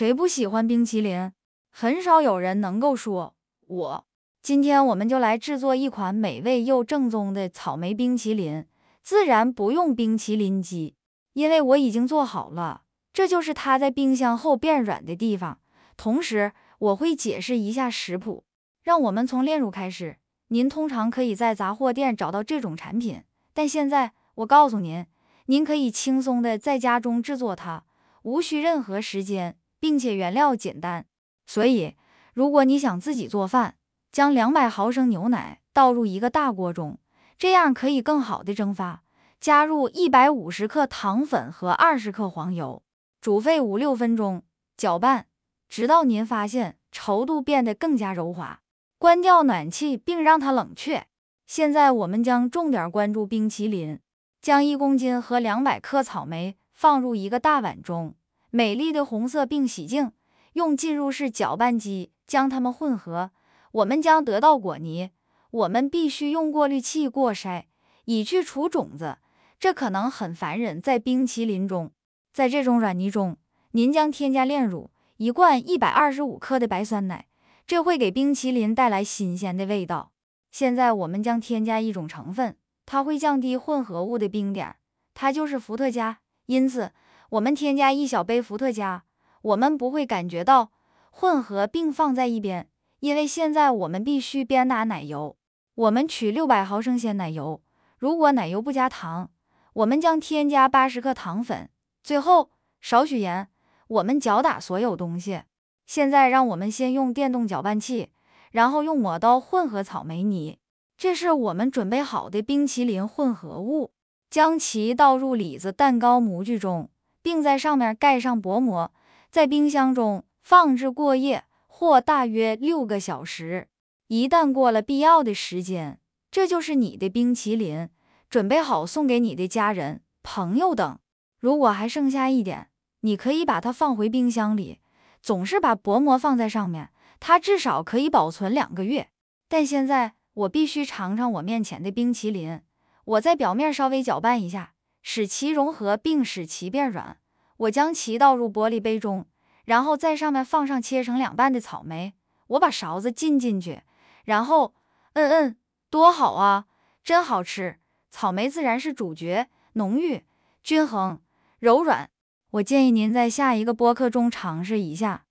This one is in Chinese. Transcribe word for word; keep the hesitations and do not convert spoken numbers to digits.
谁不喜欢冰淇淋？很少有人能够说我。今天我们就来制作一款美味又正宗的草莓冰淇淋，自然不用冰淇淋机，因为我已经做好了。这就是它在冰箱后变软的地方。同时，我会解释一下食谱。让我们从炼乳开始。您通常可以在杂货店找到这种产品，但现在我告诉您，您可以轻松的在家中制作它，无需任何时间，并且原料简单。所以，如果你想自己做饭，将两百毫升牛奶倒入一个大锅中，这样可以更好的蒸发。加入一百五十克糖粉和二十克黄油，煮沸五六分钟，搅拌，直到您发现稠度变得更加柔滑。关掉暖气并让它冷却。现在我们将重点关注冰淇淋，将一公斤和两百克草莓放入一个大碗中，美丽的红色并洗净，用浸入式搅拌机将它们混合，我们将得到果泥。我们必须用过滤器过筛，以去除种子，这可能很烦人。在冰淇淋中，在这种软泥中，您将添加炼乳，一罐一百二十五克的白酸奶。这会给冰淇淋带来新鲜的味道。现在我们将添加一种成分，它会降低混合物的冰点，它就是伏特加。因此，我们添加一小杯伏特加，我们不会感觉到。混合并放在一边，因为现在我们必须边打奶油。我们取六百毫升鲜奶油，如果奶油不加糖，我们将添加八十克糖粉。最后，少许盐。我们搅打所有东西。现在让我们先用电动搅拌器，然后用抹刀混合草莓泥。这是我们准备好的冰淇淋混合物，将其倒入李子蛋糕模具中，并在上面盖上薄膜，在冰箱中放置过夜或大约六个小时。一旦过了必要的时间，这就是你的冰淇淋，准备好送给你的家人、朋友等。如果还剩下一点，你可以把它放回冰箱里。总是把薄膜放在上面，它至少可以保存两个月。但现在我必须尝尝我面前的冰淇淋。我在表面稍微搅拌一下，使其融合并使其变软。我将其倒入玻璃杯中，然后在上面放上切成两半的草莓。我把勺子浸进去，然后，嗯嗯，多好啊，真好吃！草莓自然是主角，浓郁、均衡、柔软。我建议您在下一个播客中尝试一下。